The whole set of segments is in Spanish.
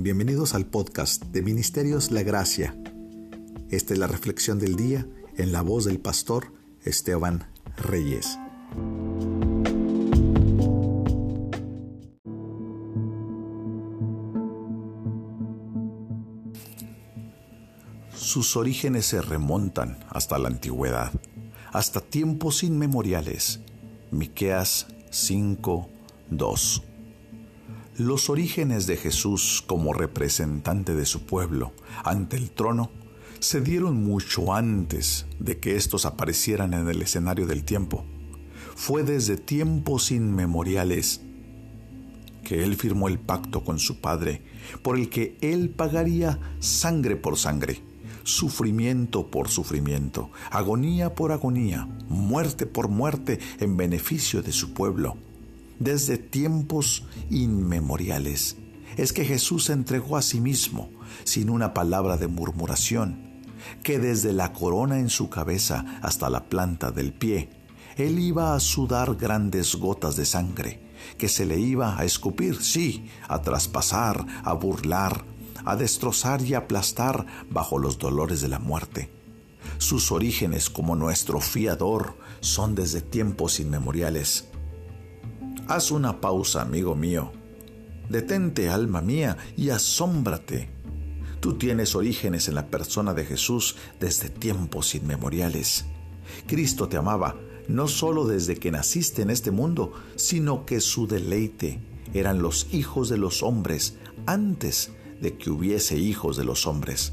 Bienvenidos al podcast de Ministerios La Gracia. Esta es la reflexión del día en la voz del pastor Esteban Reyes. Sus orígenes se remontan hasta la antigüedad, hasta tiempos inmemoriales. Miqueas 5:2. Los orígenes de Jesús como representante de su pueblo ante el trono se dieron mucho antes de que estos aparecieran en el escenario del tiempo. Fue desde tiempos inmemoriales que Él firmó el pacto con su Padre, por el que Él pagaría sangre por sangre, sufrimiento por sufrimiento, agonía por agonía, muerte por muerte en beneficio de su pueblo. Desde tiempos inmemoriales es que Jesús se entregó a sí mismo sin una palabra de murmuración, que desde la corona en su cabeza hasta la planta del pie, Él iba a sudar grandes gotas de sangre, que se le iba a escupir, sí, a traspasar, a burlar, a destrozar y aplastar bajo los dolores de la muerte. Sus orígenes como nuestro fiador son desde tiempos inmemoriales. Haz una pausa, amigo mío. Detente, alma mía, y asómbrate. Tú tienes orígenes en la persona de Jesús desde tiempos inmemoriales. Cristo te amaba, no solo desde que naciste en este mundo, sino que su deleite eran los hijos de los hombres antes de que hubiese hijos de los hombres.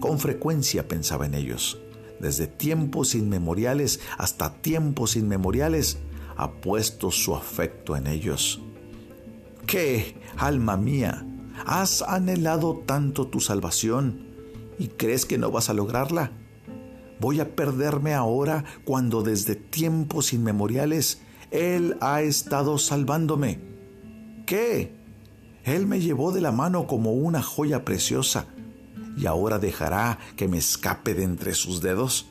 Con frecuencia pensaba en ellos. Desde tiempos inmemoriales hasta tiempos inmemoriales ha puesto su afecto en ellos. ¿Qué, alma mía, has anhelado tanto tu salvación y crees que no vas a lograrla? ¿Voy a perderme ahora cuando desde tiempos inmemoriales Él ha estado salvándome? ¿Qué? Él me llevó de la mano como una joya preciosa y ahora dejará que me escape de entre sus dedos.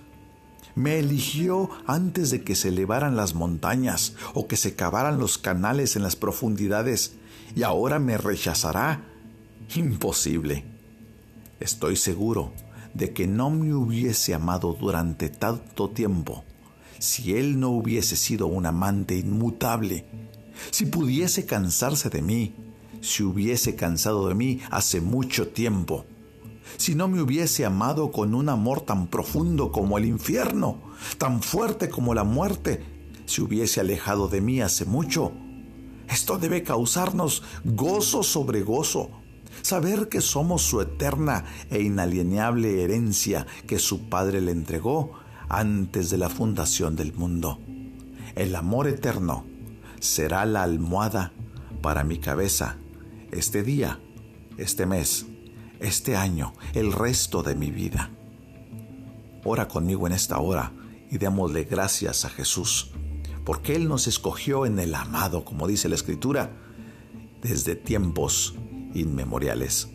Me eligió antes de que se elevaran las montañas o que se cavaran los canales en las profundidades y ahora me rechazará. Imposible. Estoy seguro de que no me hubiese amado durante tanto tiempo si Él no hubiese sido un amante inmutable, si pudiese cansarse de mí, si hubiese cansado de mí hace mucho tiempo, si no me hubiese amado con un amor tan profundo como el infierno, tan fuerte como la muerte, si hubiese alejado de mí hace mucho. Esto debe causarnos gozo sobre gozo, saber que somos su eterna e inalienable herencia que su Padre le entregó antes de la fundación del mundo. El amor eterno será la almohada para mi cabeza, este día, este mes, este año, el resto de mi vida. Ora conmigo en esta hora y démosle gracias a Jesús, porque Él nos escogió en el amado, como dice la Escritura, desde tiempos inmemoriales.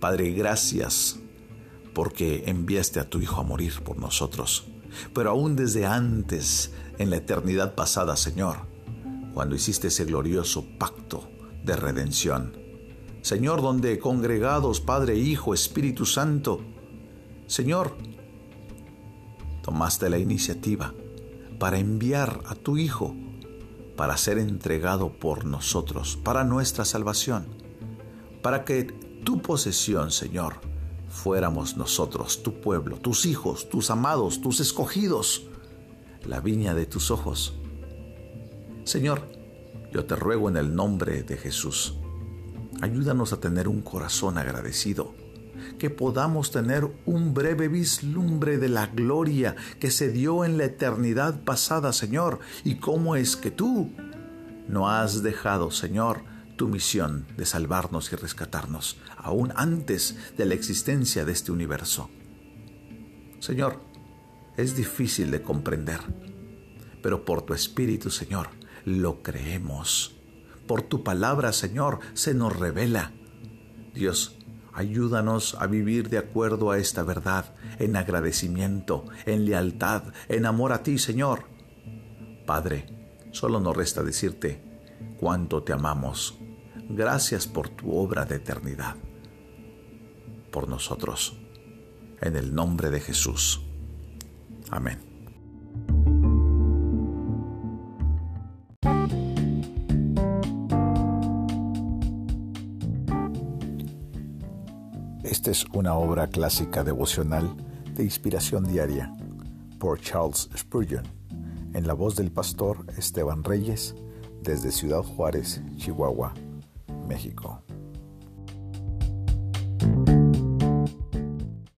Padre, gracias porque enviaste a tu Hijo a morir por nosotros, pero aún desde antes, en la eternidad pasada, Señor, cuando hiciste ese glorioso pacto de redención. Señor, donde congregados, Padre, Hijo, Espíritu Santo, Señor, tomaste la iniciativa para enviar a tu Hijo para ser entregado por nosotros, para nuestra salvación, para que tu posesión, Señor, fuéramos nosotros, tu pueblo, tus hijos, tus amados, tus escogidos, la viña de tus ojos. Señor, yo te ruego en el nombre de Jesús, ayúdanos a tener un corazón agradecido, que podamos tener un breve vislumbre de la gloria que se dio en la eternidad pasada, Señor, y cómo es que tú no has dejado, Señor, tu misión de salvarnos y rescatarnos, aún antes de la existencia de este universo. Señor, es difícil de comprender, pero por tu Espíritu, Señor, lo creemos. Por tu palabra, Señor, se nos revela. Dios, ayúdanos a vivir de acuerdo a esta verdad, en agradecimiento, en lealtad, en amor a ti, Señor. Padre, solo nos resta decirte cuánto te amamos. gracias por tu obra de eternidad, por nosotros, en el nombre de Jesús. Amén. Esta es una obra clásica devocional de inspiración diaria por Charles Spurgeon, en la voz del pastor Esteban Reyes, desde Ciudad Juárez, Chihuahua, México.